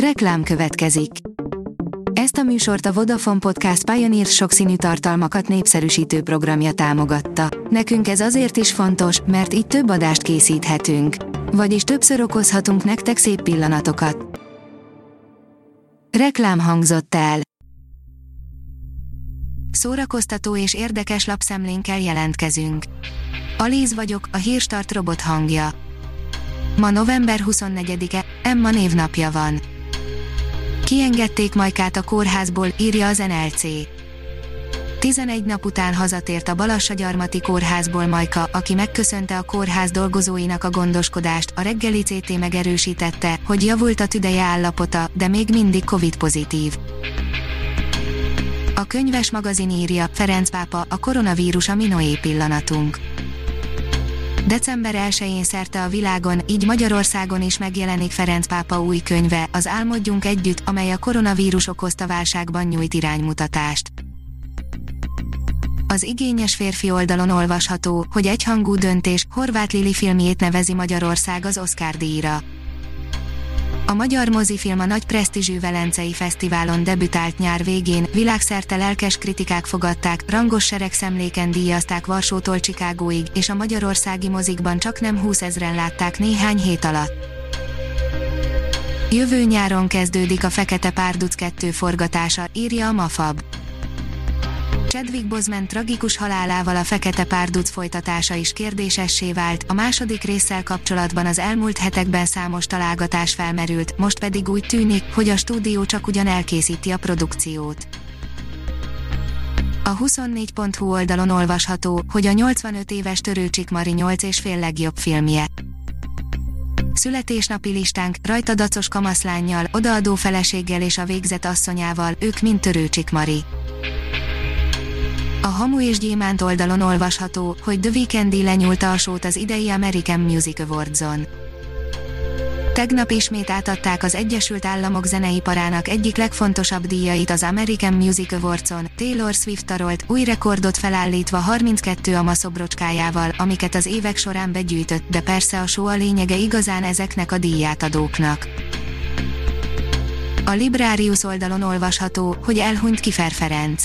Reklám következik. Ezt a műsort a Vodafone Podcast Pioneer sokszínű tartalmakat népszerűsítő programja támogatta. Nekünk ez azért is fontos, mert így több adást készíthetünk. Vagyis többször okozhatunk nektek szép pillanatokat. Reklám hangzott el. Szórakoztató és érdekes lapszemlénkkel jelentkezünk. Aliz vagyok, a Hírstart robot hangja. Ma november 24-e, Emma névnapja van. Kiengedték Majkát a kórházból, írja az NLC. 11 nap után hazatért a Balassagyarmati kórházból Majka, aki megköszönte a kórház dolgozóinak a gondoskodást, a reggeli CT megerősítette, hogy javult a tüdeje állapota, de még mindig Covid-pozitív. A könyves magazin írja, Ferenc pápa, a koronavírus a mi Noé pillanatunk. December 1-én szerte a világon, így Magyarországon is megjelenik Ferenc pápa új könyve, az Álmodjunk együtt, amely a koronavírus okozta válságban nyújt iránymutatást. Az igényes férfi oldalon olvasható, hogy egyhangú döntés, Horváth Lili filmjét nevezi Magyarország az Oscar díjra. A magyar mozifilm a nagy presztízsű Velencei Fesztiválon debütált nyár végén, világszerte lelkes kritikák fogadták, rangos seregszemléken díjazták Varsótól Chicagóig, és a magyarországi mozikban csaknem 20 000-en látták néhány hét alatt. Jövő nyáron kezdődik a Fekete Párduc 2 forgatása, írja a Mafab. Chadwick Boseman tragikus halálával a Fekete Párduc folytatása is kérdésessé vált, a második résszel kapcsolatban az elmúlt hetekben számos találgatás felmerült, most pedig úgy tűnik, hogy a stúdió csak ugyan elkészíti a produkciót. A 24.hu oldalon olvasható, hogy a 85 éves Törőcsik Mari 8,5 legjobb filmje. Születésnapi listánk, rajta dacos kamaszlánnyal, odaadó feleséggel és a végzett asszonyával, ők mind Törőcsik Mari. A Hamu és Gyémánt oldalon olvasható, hogy The Weeknd lenyúlta a sót az idei American Music Awards-on. Tegnap ismét átadták az Egyesült Államok zeneiparának egyik legfontosabb díjait az American Music Awards-on, Taylor Swift tarolt, új rekordot felállítva 32 ama szobrocskájával, amiket az évek során begyűjtött, de persze a só a lényege igazán ezeknek a díjátadóknak. A Librarius oldalon olvasható, hogy elhunyt Kifer Ferenc.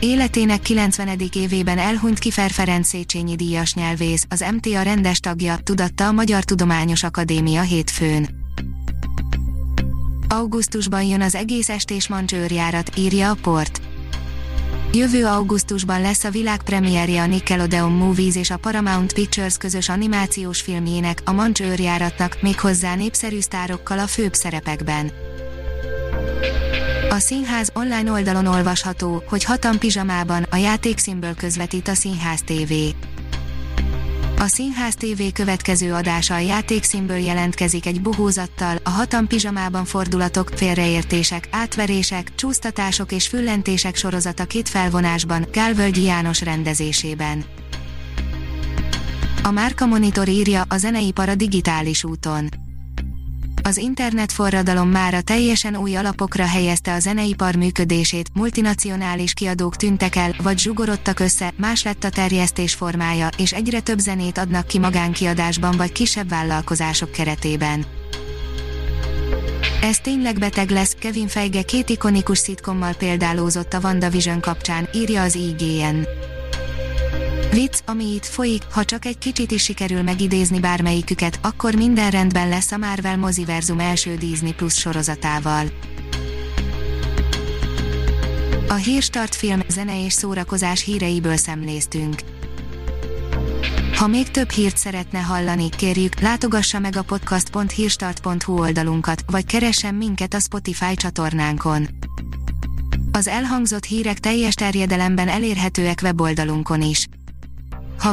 Életének 90. évében elhunyt Kifer Ferenc Széchenyi díjas nyelvész, az MTA rendes tagja, tudatta a Magyar Tudományos Akadémia hétfőn. Augusztusban jön az egész estés Mancsőrjárat, írja a Port. Jövő augusztusban lesz a világpremierje a Nickelodeon Movies és a Paramount Pictures közös animációs filmjének, a Mancsőrjáratnak, méghozzá népszerű sztárokkal a főbb szerepekben. A színház online oldalon olvasható, hogy Hatan Pizsamában, a játékszínből közvetít a Színház TV. A Színház TV következő adása a játékszínből jelentkezik egy bohózattal, a Hatan Pizsamában fordulatok, félreértések, átverések, csúsztatások és füllentések sorozata 2 felvonásban, Gálvölgyi János rendezésében. A Márka Monitor írja, a zeneipar a digitális úton. Az internetforradalom mára teljesen új alapokra helyezte a zeneipar működését, multinacionális kiadók tűntek el, vagy zsugorodtak össze, más lett a terjesztés formája, és egyre több zenét adnak ki magánkiadásban vagy kisebb vállalkozások keretében. Ez tényleg beteg lesz, Kevin Feige 2 ikonikus szitkommal példálózott a WandaVision kapcsán, írja az IGN. Vicc, ami itt folyik, ha csak egy kicsit is sikerül megidézni bármelyiküket, akkor minden rendben lesz a Marvel moziverzum első Disney Plus sorozatával. A Hírstart film, zene és szórakozás híreiből szemléztünk. Ha még több hírt szeretne hallani, kérjük, látogassa meg a podcast.hírstart.hu oldalunkat, vagy keressen minket a Spotify csatornánkon. Az elhangzott hírek teljes terjedelemben elérhetőek weboldalunkon is. Ha